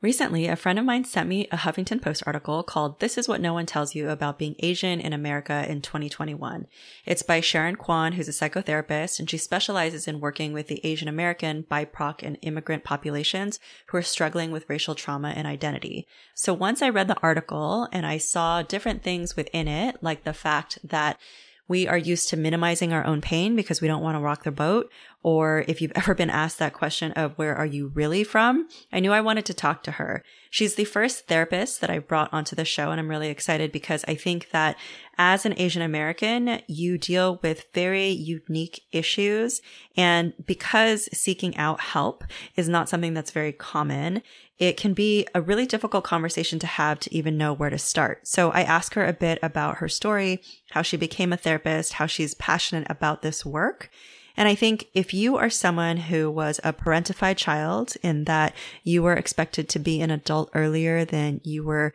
Recently, a friend of mine sent me a Huffington Post article called This Is What No One Tells You About Being Asian in America in 2021. It's by Sharon Kwon, who's a psychotherapist, and she specializes in working with the Asian American, BIPOC, and immigrant populations who are struggling with racial trauma and identity. So once I read the article and I saw different things within it, like the fact that we are used to minimizing our own pain because we don't want to rock the boat. Or if you've ever been asked that question of where are you really from, I knew I wanted to talk to her. She's the first therapist that I brought onto the show, and I'm really excited because I think that as an Asian American, you deal with very unique issues. And because seeking out help is not something that's very common, it can be a really difficult conversation to have to even know where to start. So I asked her a bit about her story, how she became a therapist, how she's passionate about this work. And I think if you are someone who was a parentified child in that you were expected to be an adult earlier than you were,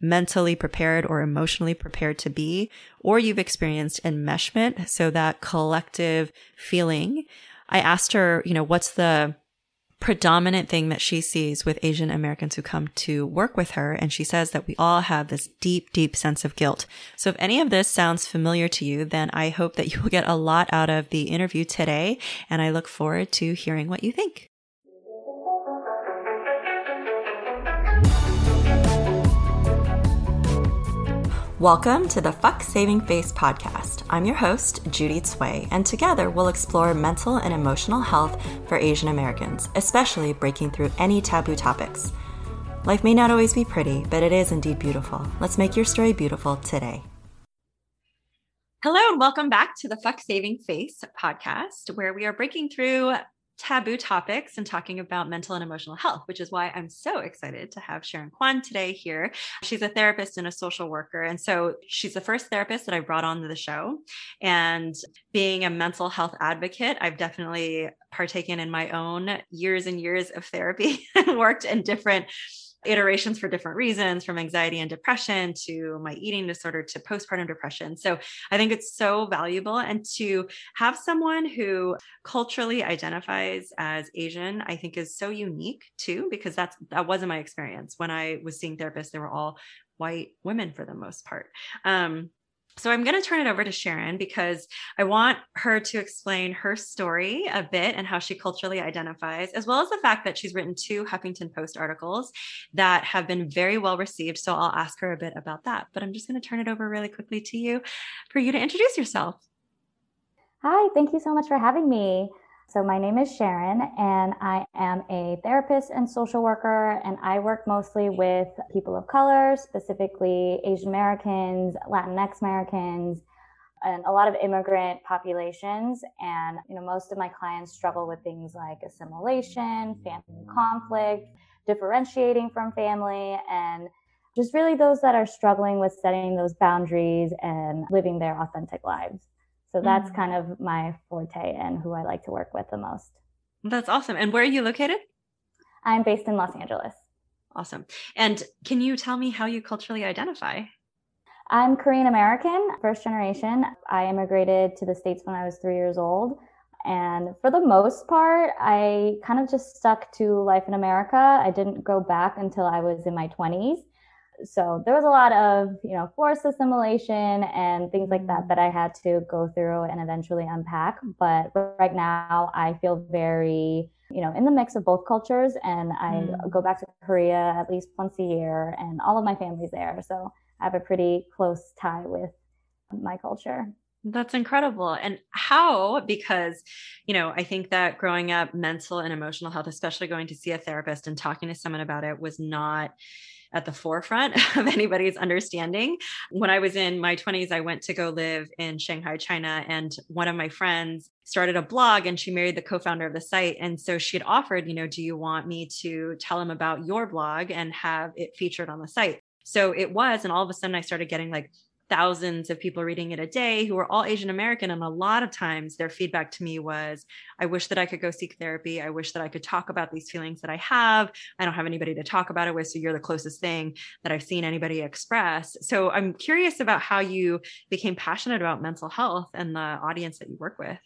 mentally prepared or emotionally prepared to be, or you've experienced enmeshment, so that collective feeling, I asked her, what's the predominant thing that she sees with Asian Americans who come to work with her. And she says that we all have this deep, deep sense of guilt. So if any of this sounds familiar to you, then I hope that you will get a lot out of the interview today. And I look forward to hearing what you think. Welcome to the Fuck Saving Face Podcast. I'm your host, Judy Tsui, and together we'll explore mental and emotional health for Asian Americans, especially breaking through any taboo topics. Life may not always be pretty, but it is indeed beautiful. Let's make your story beautiful today. Hello, and welcome back to the Fuck Saving Face Podcast, where we are breaking through taboo topics and talking about mental and emotional health, which is why I'm so excited to have Sharon Kwon today here. She's a therapist and a social worker. And so she's the first therapist that I brought onto the show. And being a mental health advocate, I've definitely partaken in my own years and years of therapy and worked in different iterations for different reasons, from anxiety and depression to my eating disorder to postpartum depression. So I think it's so valuable. And to have someone who culturally identifies as Asian, I think is so unique too, because that wasn't my experience. When I was seeing therapists, they were all white women for the most part. So I'm going to turn it over to Sharon because I want her to explain her story a bit and how she culturally identifies, as well as the fact that she's written 2 Huffington Post articles that have been very well received. So I'll ask her a bit about that, but I'm just going to turn it over really quickly to you for you to introduce yourself. Hi, thank you so much for having me. So my name is Sharon, and I am a therapist and social worker, and I work mostly with people of color, specifically Asian Americans, Latinx Americans, and a lot of immigrant populations. And, most of my clients struggle with things like assimilation, family conflict, differentiating from family, and just really those that are struggling with setting those boundaries and living their authentic lives. So that's kind of my forte and who I like to work with the most. That's awesome. And where are you located? I'm based in Los Angeles. Awesome. And can you tell me how you culturally identify? I'm Korean American, first generation. I immigrated to the States when I was 3 years old. And for the most part, I kind of just stuck to life in America. I didn't go back until I was in my 20s. So there was a lot of, forced assimilation and things like that I had to go through and eventually unpack. But right now I feel very, in the mix of both cultures, and I go back to Korea at least once a year, and all of my family's there. So I have a pretty close tie with my culture. That's incredible. And how, because, I think that growing up, mental and emotional health, especially going to see a therapist and talking to someone about it, was not at the forefront of anybody's understanding. When I was in my 20s, I went to go live in Shanghai, China, and one of my friends started a blog, and she married the co-founder of the site. And so she had offered, do you want me to tell him about your blog and have it featured on the site? So it was, and all of a sudden I started getting like thousands of people reading it a day who were all Asian American. And a lot of times their feedback to me was, I wish that I could go seek therapy. I wish that I could talk about these feelings that I have. I don't have anybody to talk about it with. So you're the closest thing that I've seen anybody express. So I'm curious about how you became passionate about mental health and the audience that you work with.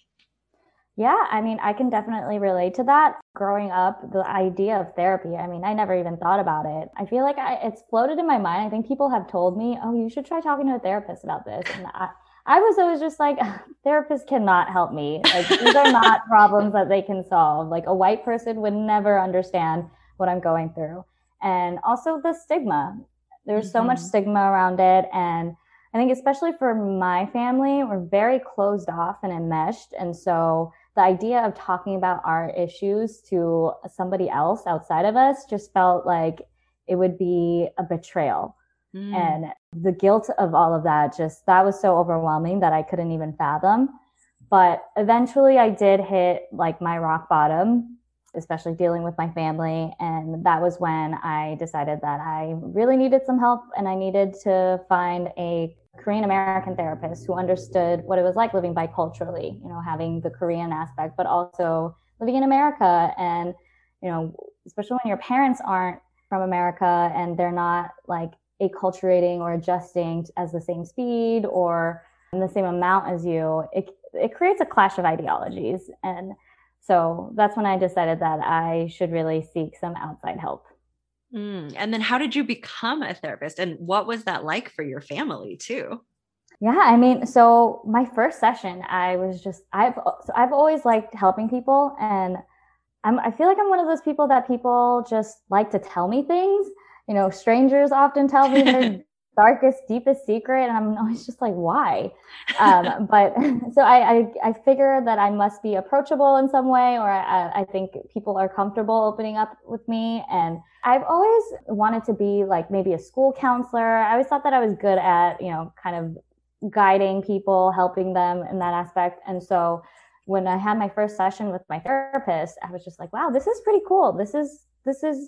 Yeah, I mean, I can definitely relate to that. Growing up, the idea of therapy, I mean, I never even thought about it. I feel like it's floated in my mind. I think people have told me, oh, you should try talking to a therapist about this. And I was always just like, therapists cannot help me. Like, these are not problems that they can solve. Like, a white person would never understand what I'm going through. And also the stigma. There's so much stigma around it. And I think especially for my family, we're very closed off and enmeshed. And so the idea of talking about our issues to somebody else outside of us just felt like it would be a betrayal. Mm. And the guilt of all of that, that was so overwhelming that I couldn't even fathom. But eventually I did hit like my rock bottom, especially dealing with my family. And that was when I decided that I really needed some help and I needed to find a Korean American therapist who understood what it was like living biculturally, you know, having the Korean aspect, but also living in America. And, you know, especially when your parents aren't from America and they're not like acculturating or adjusting as the same speed or in the same amount as you, it creates a clash of ideologies. And so that's when I decided that I should really seek some outside help. And then how did you become a therapist? And what was that like for your family too? Yeah, I mean, so my first session, I've always liked helping people. And I feel like I'm one of those people that people just like to tell me things. You know, strangers often tell me their darkest, deepest secret. And I'm always just like, why? But so I figure that I must be approachable in some way, or I think people are comfortable opening up with me. And I've always wanted to be like maybe a school counselor. I always thought that I was good at, you know, kind of guiding people, helping them in that aspect. And so when I had my first session with my therapist, I was just like, wow, this is pretty cool. This is,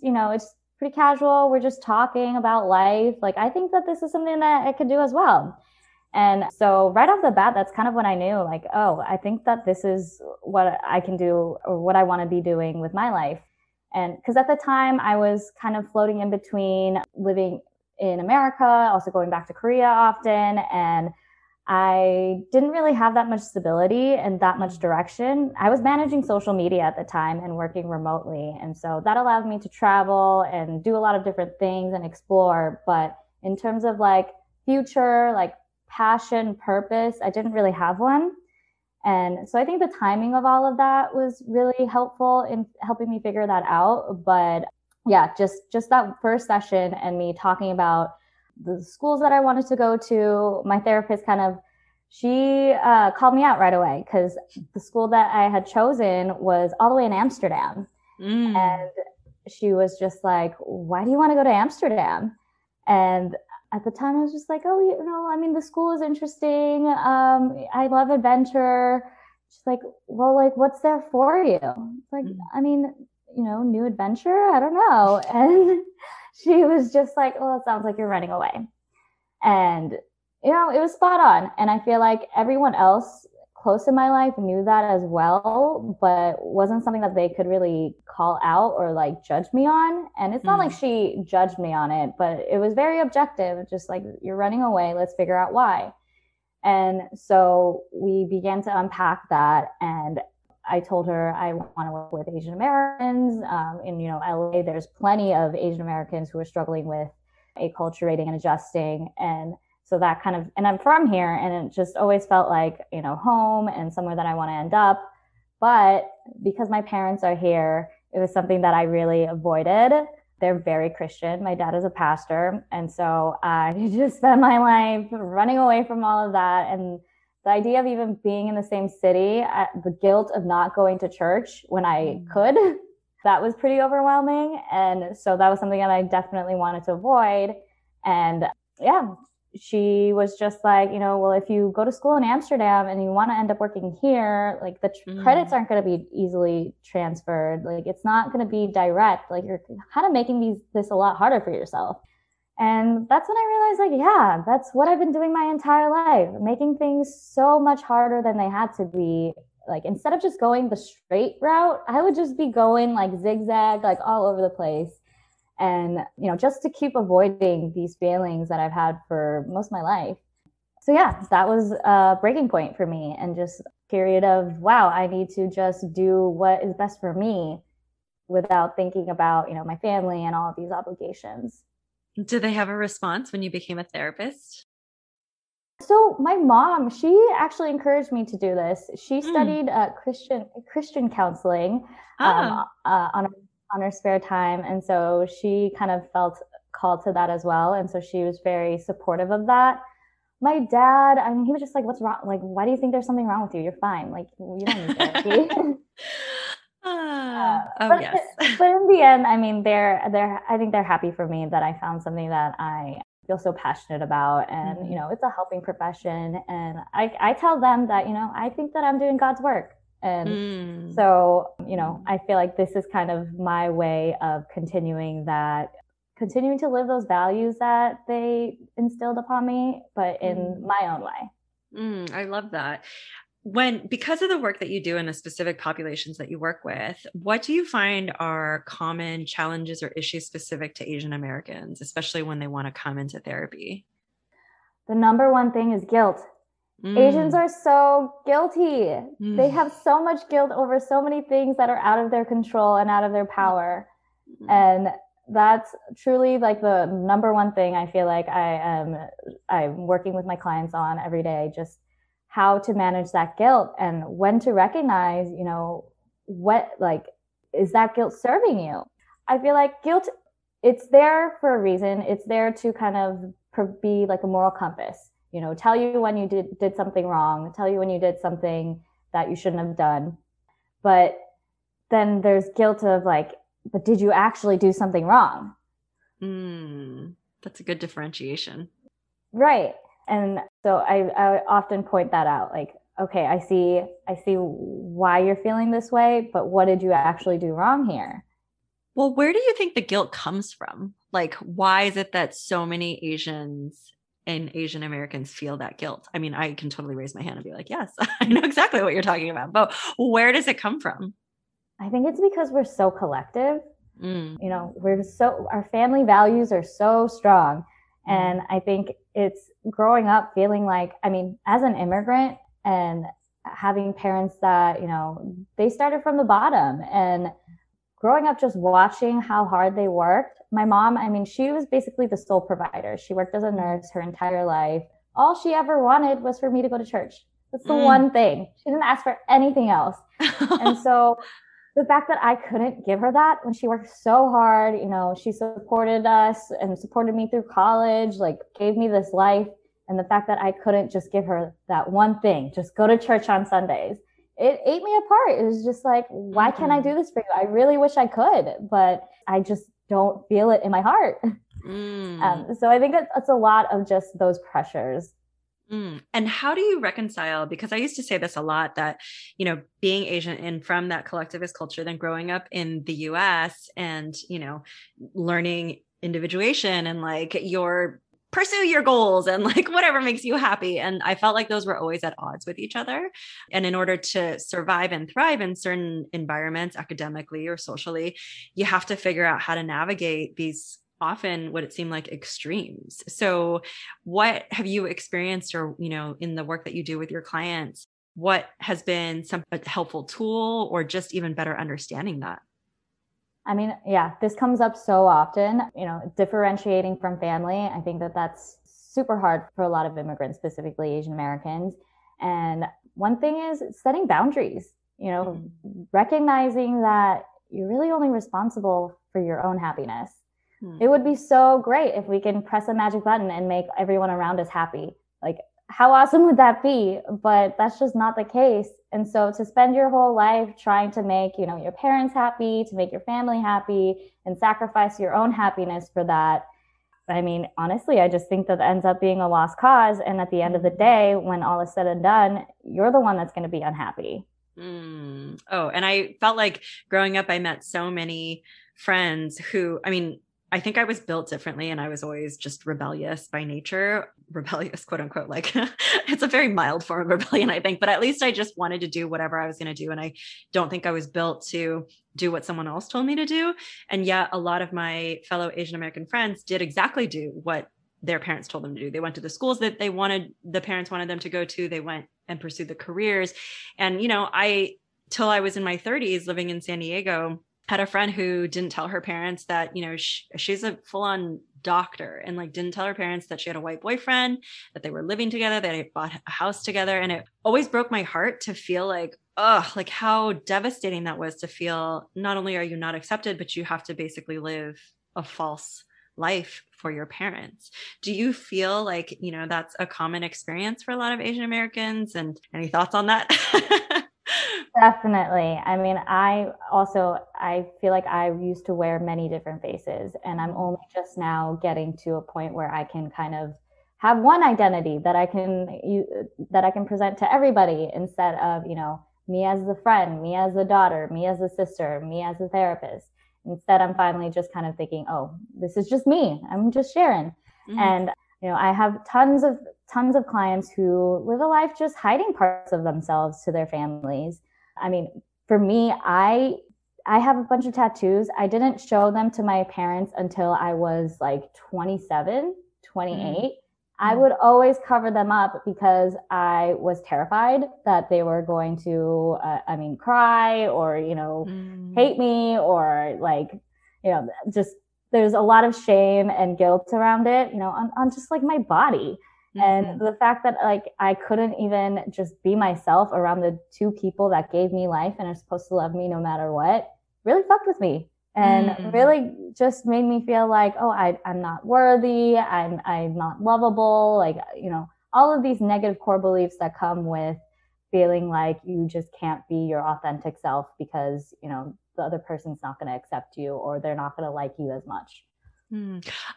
you know, it's pretty casual. We're just talking about life. Like, I think that this is something that I could do as well. And so right off the bat, that's kind of when I knew, like, oh, I think that this is what I can do or what I want to be doing with my life. And because at the time I was kind of floating in between living in America, also going back to Korea often. And I didn't really have that much stability and that much direction. I was managing social media at the time and working remotely. And so that allowed me to travel and do a lot of different things and explore. But in terms of like future, like passion, purpose, I didn't really have one. And so I think the timing of all of that was really helpful in helping me figure that out. But yeah, just that first session and me talking about the schools that I wanted to go to, my therapist she called me out right away because the school that I had chosen was all the way in Amsterdam. And she was just like, why do you want to go to Amsterdam? And at the time I was just like, oh, you know, I mean, the school is interesting. I love adventure. She's like, well, like, what's there for you? Like, I mean, you know, new adventure? I don't know. And she was just like, well, it sounds like you're running away. And, you know, it was spot on. And I feel like everyone else close in my life knew that as well, but wasn't something that they could really call out or like judge me on. And it's not like she judged me on it, but it was very objective. Just like, you're running away. Let's figure out why. And so we began to unpack that. And I told her I want to work with Asian Americans. In, you know, LA, there's plenty of Asian Americans who are struggling with acculturating and adjusting. And so that kind of, and I'm from here and it just always felt like, you know, home and somewhere that I want to end up. But because my parents are here, it was something that I really avoided. They're very Christian. My dad is a pastor. And so I just spent my life running away from all of that. And the idea of even being in the same city, the guilt of not going to church when I could, that was pretty overwhelming. And so that was something that I definitely wanted to avoid. And yeah, she was just like, you know, well, if you go to school in Amsterdam and you want to end up working here, like the credits aren't going to be easily transferred. Like, it's not going to be direct. Like, you're kind of making this a lot harder for yourself. And that's when I realized, like, yeah, that's what I've been doing my entire life, making things so much harder than they had to be. Like, instead of just going the straight route, I would just be going like zigzag, like all over the place. And, you know, just to keep avoiding these feelings that I've had for most of my life. So yeah, that was a breaking point for me. And just period of, wow, I need to just do what is best for me without thinking about, you know, my family and all of these obligations. Did they have a response when you became a therapist? So my mom, she actually encouraged me to do this. She studied Christian counseling on her spare time. And so she kind of felt called to that as well. And so she was very supportive of that. My dad, I mean, he was just like, what's wrong? Like, why do you think there's something wrong with you? You're fine. Like, you don't need therapy. But in the end, I mean, I think they're happy for me that I found something that I feel so passionate about. And, you know, it's a helping profession. And I tell them that, you know, I think that I'm doing God's work. And so, you know, I feel like this is kind of my way of continuing to live those values that they instilled upon me, but in my own way. I love that. Because of the work that you do in the specific populations that you work with, what do you find are common challenges or issues specific to Asian Americans, especially when they want to come into therapy? The number one thing is guilt. Asians are so guilty. They have so much guilt over so many things that are out of their control and out of their power. And that's truly like the number one thing I feel like I'm working with my clients on every day, just how to manage that guilt and when to recognize, you know, what, like, is that guilt serving you? I feel like guilt, it's there for a reason. It's there to kind of be like a moral compass, you know, tell you when you did something wrong, tell you when you did something that you shouldn't have done. But then there's guilt of like, but did you actually do something wrong? That's a good differentiation. Right. And so I often point that out, like, okay, I see why you're feeling this way, but what did you actually do wrong here? Well, where do you think the guilt comes from? Like, why is it that so many Asians and Asian Americans feel that guilt? I mean, I can totally raise my hand and be like, yes, I know exactly what you're talking about, but where does it come from? I think it's because we're so collective. You know, our family values are so strong. And I think it's growing up feeling like, I mean, as an immigrant and having parents that, you know, they started from the bottom and growing up just watching how hard they worked. My mom, I mean, she was basically the sole provider. She worked as a nurse her entire life. All she ever wanted was for me to go to church. That's the one thing. She didn't ask for anything else. And so the fact that I couldn't give her that when she worked so hard, you know, she supported us and supported me through college, like gave me this life. And the fact that I couldn't just give her that one thing, just go to church on Sundays, it ate me apart. It was just like, why can't I do this for you? I really wish I could, but I just don't feel it in my heart. So I think that's a lot of just those pressures. And how do you reconcile, because I used to say this a lot, that, you know, being Asian and from that collectivist culture, then growing up in the US and, you know, learning individuation and like pursue your goals and like whatever makes you happy. And I felt like those were always at odds with each other. And in order to survive and thrive in certain environments, academically or socially, you have to figure out how to navigate these often what it seemed like extremes. So what have you experienced or, you know, in the work that you do with your clients, what has been a helpful tool or just even better understanding that? I mean, yeah, this comes up so often, you know, differentiating from family. I think that that's super hard for a lot of immigrants, specifically Asian Americans. And one thing is setting boundaries, you know, recognizing that you're really only responsible for your own happiness. It would be so great if we can press a magic button and make everyone around us happy. Like, how awesome would that be? But that's just not the case. And so to spend your whole life trying to make, you know, your parents happy, to make your family happy and sacrifice your own happiness for that. I mean, honestly, I just think that ends up being a lost cause. And at the end of the day, when all is said and done, you're the one that's going to be unhappy. Oh, and I felt like growing up, I met so many friends who, I mean, I think I was built differently and I was always just rebellious by nature, rebellious, quote unquote, like it's a very mild form of rebellion, I think, but at least I just wanted to do whatever I was going to do. And I don't think I was built to do what someone else told me to do. And yet a lot of my fellow Asian American friends did exactly do what their parents told them to do. They went to the schools that they wanted, the parents wanted them to go to. They went and pursued the careers. And, you know, till I was in my 30s living in San Diego, had a friend who didn't tell her parents that, you know, she's a full-on doctor, and like didn't tell her parents that she had a white boyfriend, that they were living together, that they bought a house together. And it always broke my heart to feel like, oh, like how devastating that was to feel not only are you not accepted, but you have to basically live a false life for your parents. Do you feel like, you know, that's a common experience for a lot of Asian Americans? And any thoughts on that? Definitely. I mean, I feel like I used to wear many different faces, and I'm only just now getting to a point where I can kind of have one identity that I can present to everybody instead of, you know, me as the friend, me as the daughter, me as the sister, me as the therapist. Instead, I'm finally just kind of thinking, oh, this is just me. I'm just Sharon. Mm-hmm. And, you know, I have tons of clients who live a life just hiding parts of themselves to their families. I mean, for me, I have a bunch of tattoos. I didn't show them to my parents until I was like 27, 28. Mm-hmm. I would always cover them up because I was terrified that they were going to, cry or, you know, hate me, or like, you know, just there's a lot of shame and guilt around it, you know, on just like my body. Mm-hmm. And the fact that like I couldn't even just be myself around the two people that gave me life and are supposed to love me no matter what really fucked with me. And really just made me feel like, oh, I'm not worthy. I'm not lovable. Like, you know, all of these negative core beliefs that come with feeling like you just can't be your authentic self because, you know, the other person's not going to accept you, or they're not going to like you as much.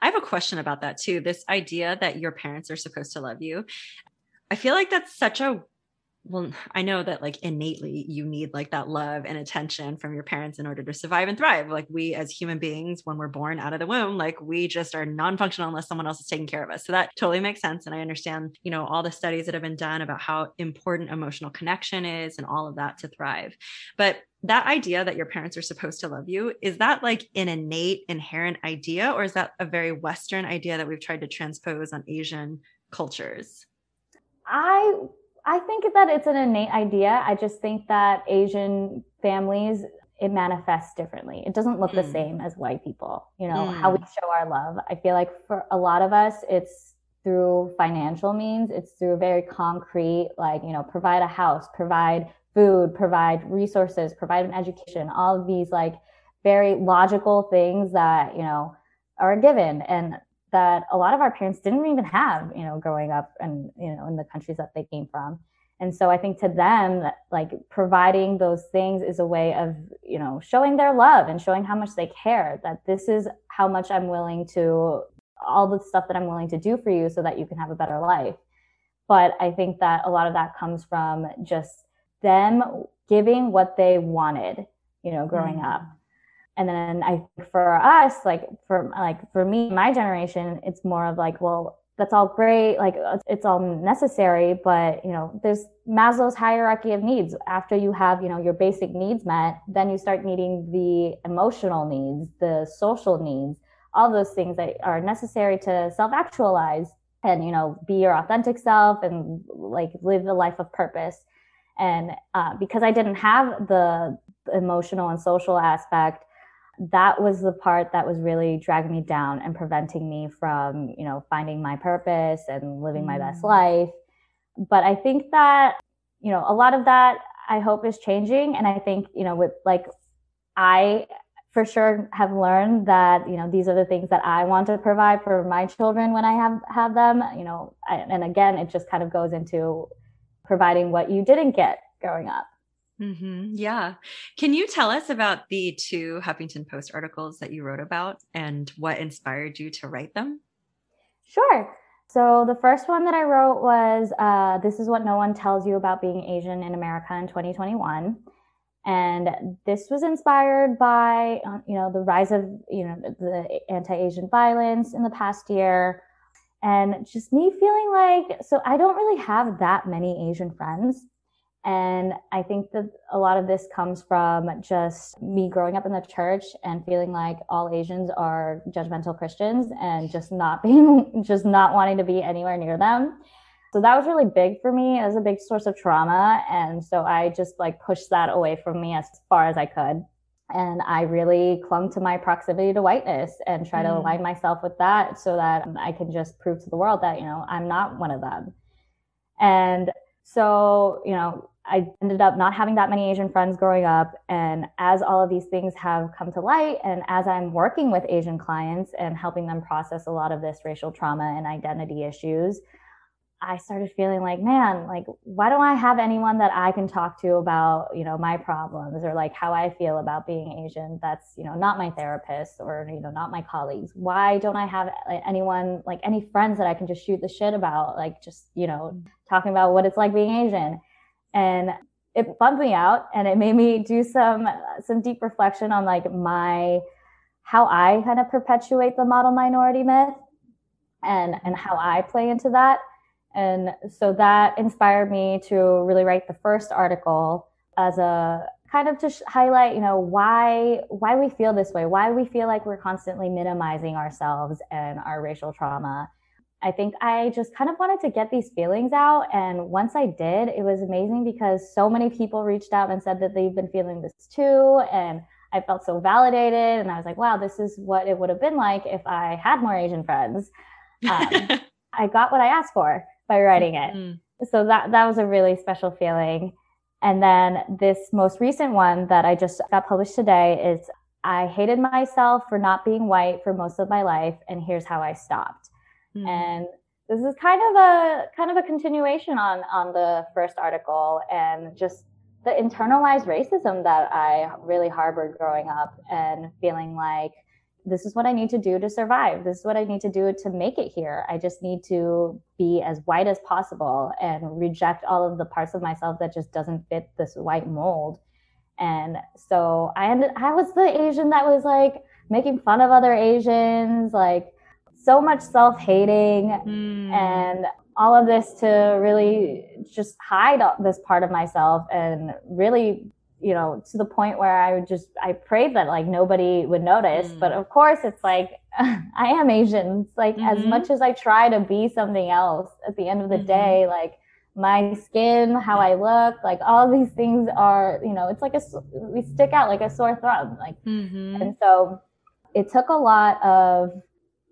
I have a question about that too. This idea that your parents are supposed to love you. I feel like that's such a I know that like innately you need like that love and attention from your parents in order to survive and thrive. Like we as human beings, when we're born out of the womb, like we just are non-functional unless someone else is taking care of us. So that totally makes sense. And I understand, you know, all the studies that have been done about how important emotional connection is and all of that to thrive. But that idea that your parents are supposed to love you, is that like an innate, inherent idea, or is that a very Western idea that we've tried to transpose on Asian cultures? I think that it's an innate idea. I just think that Asian families, it manifests differently. It doesn't look the same as white people, you know, how we show our love. I feel like for a lot of us, it's through financial means. It's through very concrete, like, you know, provide a house, provide food, provide resources, provide an education, all of these like very logical things that, you know, are given. And that a lot of our parents didn't even have, you know, growing up and, you know, in the countries that they came from. And so I think to them, that, like providing those things is a way of, you know, showing their love and showing how much they care, that this is how much I'm willing to, all the stuff that I'm willing to do for you so that you can have a better life. But I think that a lot of that comes from just them giving what they wanted, you know, growing up. And then I think for us, for me, my generation, it's more of like, well, that's all great. Like it's all necessary, but you know, there's Maslow's hierarchy of needs. After you have, you know, your basic needs met, then you start needing the emotional needs, the social needs, all those things that are necessary to self-actualize and, you know, be your authentic self and like live a life of purpose. And because I didn't have the emotional and social aspect, that was the part that was really dragging me down and preventing me from, you know, finding my purpose and living my best life. But I think that, you know, a lot of that I hope is changing. And I think, you know, with like, I for sure have learned that, you know, these are the things that I want to provide for my children when I have them, you know, and again, it just kind of goes into providing what you didn't get growing up. Mm-hmm. Yeah. Can you tell us about the two Huffington Post articles that you wrote about and what inspired you to write them? Sure. So the first one that I wrote was, this is what no one tells you about being Asian in America in 2021. And this was inspired by, you know, the rise of, you know, the anti-Asian violence in the past year. And just me feeling like, so I don't really have that many Asian friends. And I think that a lot of this comes from just me growing up in the church and feeling like all Asians are judgmental Christians and just not wanting to be anywhere near them. So that was really big for me. It was a big source of trauma. And so I just pushed that away from me as far as I could. And I really clung to my proximity to whiteness and try to align myself with that so that I can just prove to the world that, I'm not one of them. And so, I ended up not having that many Asian friends growing up. And as all of these things have come to light, and as I'm working with Asian clients and helping them process a lot of this racial trauma and identity issues, I started feeling why don't I have anyone that I can talk to about, my problems or how I feel about being Asian? That's, not my therapist or, not my colleagues. Why don't I have anyone, any friends that I can just shoot the shit about, talking about what it's like being Asian? And it bumped me out, and it made me do some deep reflection on how I kind of perpetuate the model minority myth and how I play into that. And so that inspired me to really write the first article as a kind of to highlight, why we feel this way, why we feel like we're constantly minimizing ourselves and our racial trauma. I think I just kind of wanted to get these feelings out. And once I did, it was amazing because so many people reached out and said that they've been feeling this too. And I felt so validated. And I was like, wow, this is what it would have been like if I had more Asian friends. I got what I asked for by writing it. Mm-hmm. So that was a really special feeling. And then this most recent one that I just got published today is, I hated myself for not being white for most of my life, and here's how I stopped. Mm-hmm. And this is kind of a continuation on the first article, and just the internalized racism that I really harbored growing up, and feeling this is what I need to do to survive. This is what I need to do to make it here. I just need to be as white as possible and reject all of the parts of myself that just doesn't fit this white mold. And so I was the Asian that was making fun of other Asians, so much self-hating and all of this to really just hide this part of myself, and really, to the point where I prayed that nobody would notice. But of course it's I am Asian. It's mm-hmm. as much as I try to be something else, at the end of the mm-hmm. day, my skin, how I look, all these things are, it's we stick out like a sore thumb. Mm-hmm. And so it took a lot of,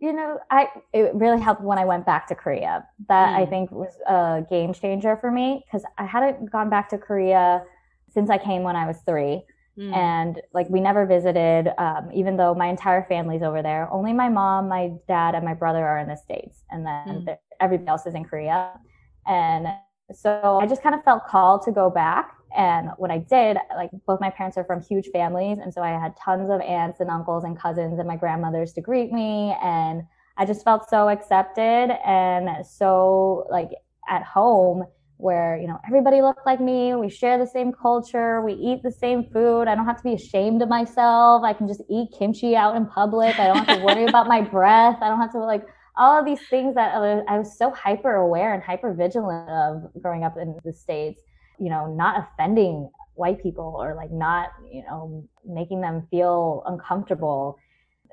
it really helped when I went back to Korea. That I think was a game changer for me, because I hadn't gone back to Korea since I came when I was 3. And we never visited, even though my entire family's over there. Only my mom, my dad, and my brother are in the States, and then everybody else is in Korea. And so I just kind of felt called to go back. And when I did, both my parents are from huge families, and so I had tons of aunts and uncles and cousins and my grandmothers to greet me, and I just felt so accepted and so at home, where, everybody looked like me, we share the same culture, we eat the same food, I don't have to be ashamed of myself, I can just eat kimchi out in public, I don't have to worry about my breath, I don't have to all of these things that I was so hyper aware and hyper vigilant of growing up in the States, not offending white people or not, making them feel uncomfortable.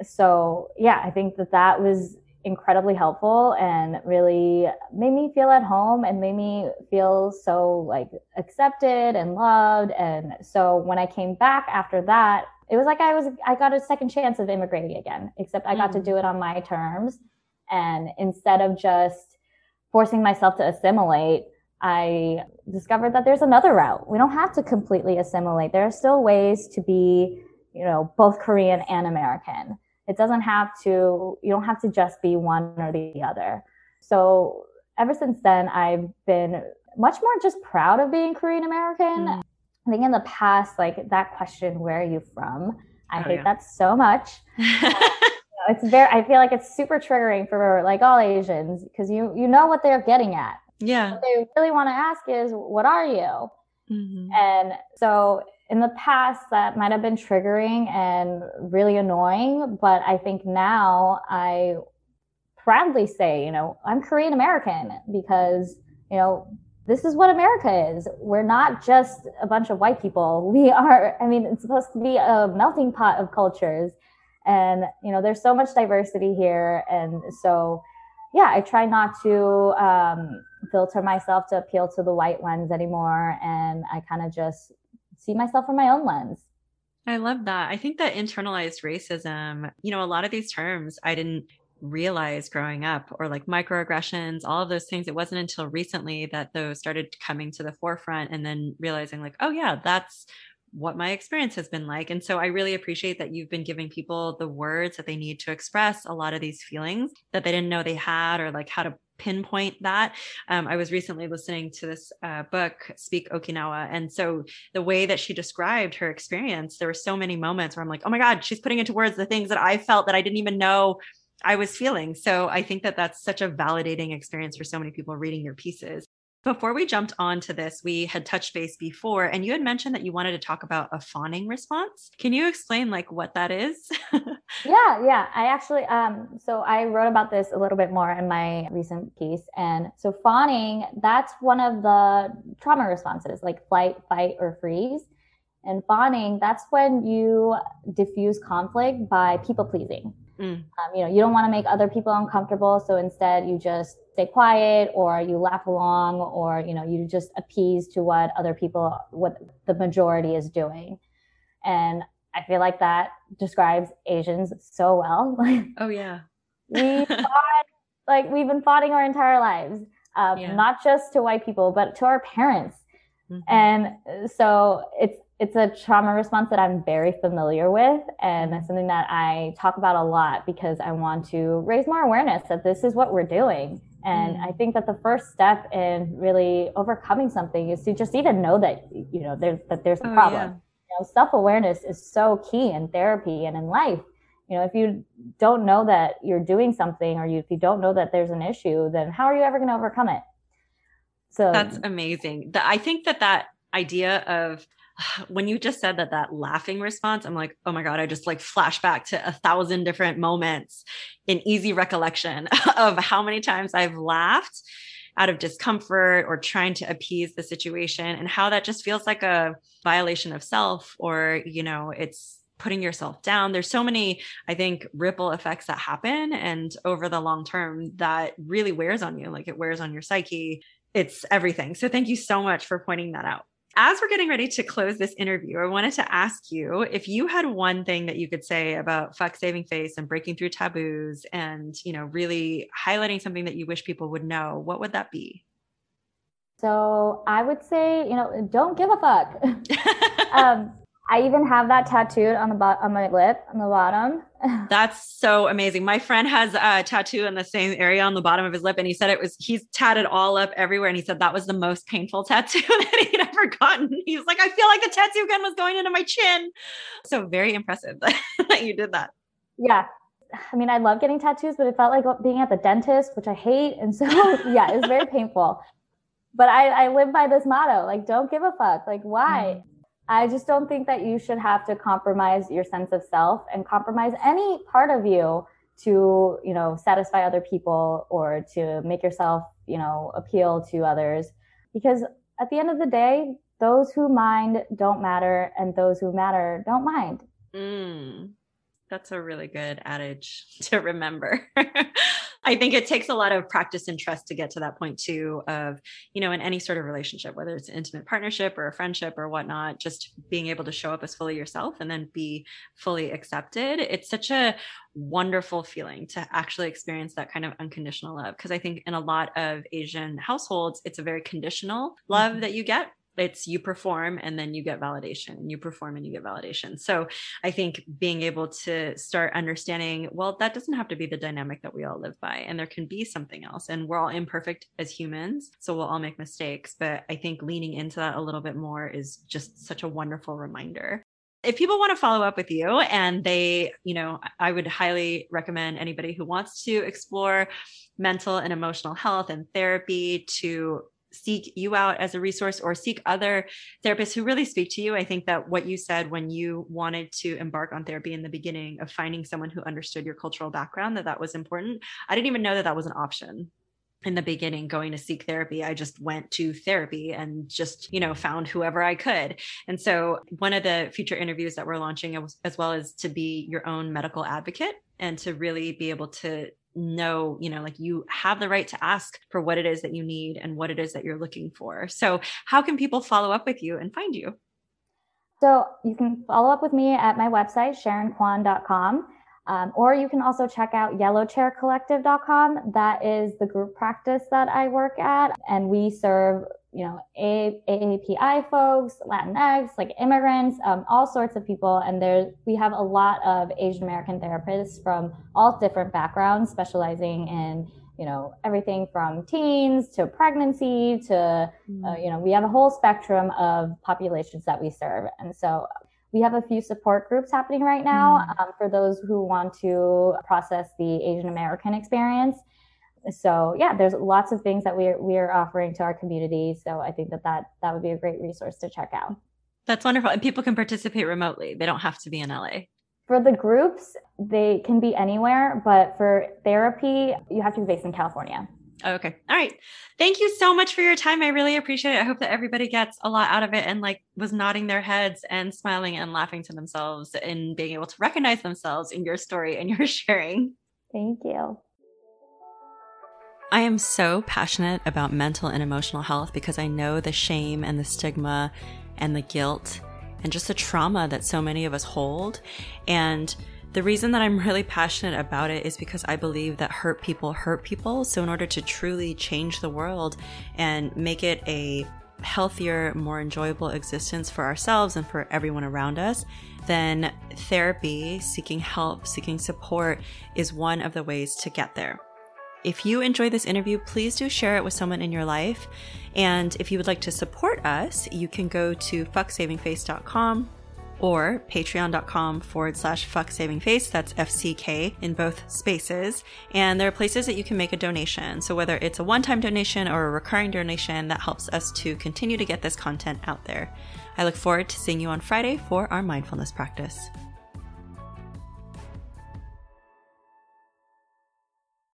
So yeah, I think that was incredibly helpful and really made me feel at home and made me feel so accepted and loved. And so when I came back after that, it was I got a second chance of immigrating again, except I got to do it on my terms. And instead of just forcing myself to assimilate, I discovered that there's another route. We don't have to completely assimilate. There are still ways to be, both Korean and American. It doesn't have to, you don't have to just be one or the other. So ever since then, I've been much more just proud of being Korean American. I think in the past, that question, where are you from? I hate that so much. I feel it's super triggering for all Asians, because you know what they're getting at. Yeah. What they really want to ask is, what are you? Mm-hmm. And so in the past, that might have been triggering and really annoying. But I think now I proudly say, I'm Korean American, because, this is what America is. We're not just a bunch of white people. We are, I mean, it's supposed to be a melting pot of cultures. And, you know, there's so much diversity here. And so, yeah, I try not to filter myself to appeal to the white lens anymore. And I kind of just see myself from my own lens. I love that. I think that internalized racism, you know, a lot of these terms I didn't realize growing up, or like microaggressions, all of those things. It wasn't until recently that those started coming to the forefront, and then realizing like, oh yeah, that's what my experience has been like. And so I really appreciate that you've been giving people the words that they need to express a lot of these feelings that they didn't know they had, or like how to pinpoint that. I was recently listening to this book, Speak Okinawa. And so the way that she described her experience, there were so many moments where I'm like, oh my God, she's putting into words the things that I felt that I didn't even know I was feeling. So I think that that's such a validating experience for so many people reading your pieces. Before we jumped on to this, we had touched base before, and you had mentioned that you wanted to talk about a fawning response. Can you explain like what that is? Yeah. I actually, so I wrote about this a little bit more in my recent piece. And so fawning, that's one of the trauma responses, like flight, fight, or freeze. And fawning, that's when you diffuse conflict by people pleasing. You know, you don't want to make other people uncomfortable. So instead you just stay quiet, or you laugh along, or, you know, you just appease to what other people, what the majority is doing. And I feel like that describes Asians so well. Oh yeah. We fought, like we've been fighting our entire lives, not just to white people, but to our parents. Mm-hmm. And so it's a trauma response that I'm very familiar with, and it's something that I talk about a lot because I want to raise more awareness that this is what we're doing. And I think that the first step in really overcoming something is to just even know that, you know, there's a problem. Yeah. You know, self-awareness is so key in therapy and in life. You know, if you don't know that you're doing something, or if you don't know that there's an issue, then how are you ever going to overcome it? So that's amazing. I think that idea of, when you just said that laughing response, I'm like, oh my God, I just like flash back to 1,000 different moments in easy recollection of how many times I've laughed out of discomfort or trying to appease the situation, and how that just feels like a violation of self, or, you know, it's putting yourself down. There's so many, I think, ripple effects that happen, and over the long term that really wears on you, like it wears on your psyche. It's everything. So thank you so much for pointing that out. As we're getting ready to close this interview, I wanted to ask you if you had one thing that you could say about Fuck Saving Face and breaking through taboos and, you know, really highlighting something that you wish people would know, what would that be? So I would say, you know, don't give a fuck. I even have that tattooed on my lip, on the bottom. That's so amazing. My friend has a tattoo in the same area on the bottom of his lip. And he said he's tatted all up everywhere. And he said that was the most painful tattoo that he'd ever gotten. He was like, I feel like the tattoo gun was going into my chin. So very impressive that you did that. Yeah. I mean, I love getting tattoos, but it felt like being at the dentist, which I hate. And so, yeah, it was very painful. But I live by this motto, like, don't give a fuck. Like, why? I just don't think that you should have to compromise your sense of self and compromise any part of you to, you know, satisfy other people or to make yourself, you know, appeal to others. Because at the end of the day, those who mind don't matter, and those who matter don't mind. That's a really good adage to remember. I think it takes a lot of practice and trust to get to that point too, of, you know, in any sort of relationship, whether it's an intimate partnership or a friendship or whatnot, just being able to show up as fully yourself and then be fully accepted. It's such a wonderful feeling to actually experience that kind of unconditional love. Because I think in a lot of Asian households, it's a very conditional love that you get. It's you perform and then you get validation, and you perform and you get validation. So I think being able to start understanding, well, that doesn't have to be the dynamic that we all live by, and there can be something else, and we're all imperfect as humans. So we'll all make mistakes, but I think leaning into that a little bit more is just such a wonderful reminder. If people want to follow up with you, and they, you know, I would highly recommend anybody who wants to explore mental and emotional health and therapy to seek you out as a resource, or seek other therapists who really speak to you. I think that what you said when you wanted to embark on therapy in the beginning, of finding someone who understood your cultural background, that was important. I didn't even know that was an option. in the beginning, going to seek therapy, I just went to therapy and just, you know, found whoever I could. And so one of the future interviews that we're launching as well is to be your own medical advocate and to really be able to know, you know, like you have the right to ask for what it is that you need and what it is that you're looking for. So how can people follow up with you and find you? So you can follow up with me at my website, sharonkwon.com. Or you can also check out yellowchaircollective.com. That is the group practice that I work at. And we serve, you know, AAPI folks, Latinx, like immigrants, all sorts of people. And there we have a lot of Asian American therapists from all different backgrounds, specializing in, you know, everything from teens to pregnancy to, you know, we have a whole spectrum of populations that we serve. And so we have a few support groups happening right now for those who want to process the Asian American experience. So yeah, there's lots of things that we are offering to our community. So I think that would be a great resource to check out. That's wonderful. And people can participate remotely. They don't have to be in LA. For the groups, they can be anywhere, but for therapy, you have to be based in California. Okay. All right. Thank you so much for your time. I really appreciate it. I hope that everybody gets a lot out of it and like was nodding their heads and smiling and laughing to themselves and being able to recognize themselves in your story and your sharing. Thank you. I am so passionate about mental and emotional health because I know the shame and the stigma and the guilt and just the trauma that so many of us hold. And the reason that I'm really passionate about it is because I believe that hurt people hurt people. So in order to truly change the world and make it a healthier, more enjoyable existence for ourselves and for everyone around us, then therapy, seeking help, seeking support is one of the ways to get there. If you enjoy this interview, please do share it with someone in your life. And if you would like to support us, you can go to fucksavingface.com. or patreon.com/fucksavingface. That's FCK in both spaces. And there are places that you can make a donation. So whether it's a one-time donation or a recurring donation, that helps us to continue to get this content out there. I look forward to seeing you on Friday for our mindfulness practice.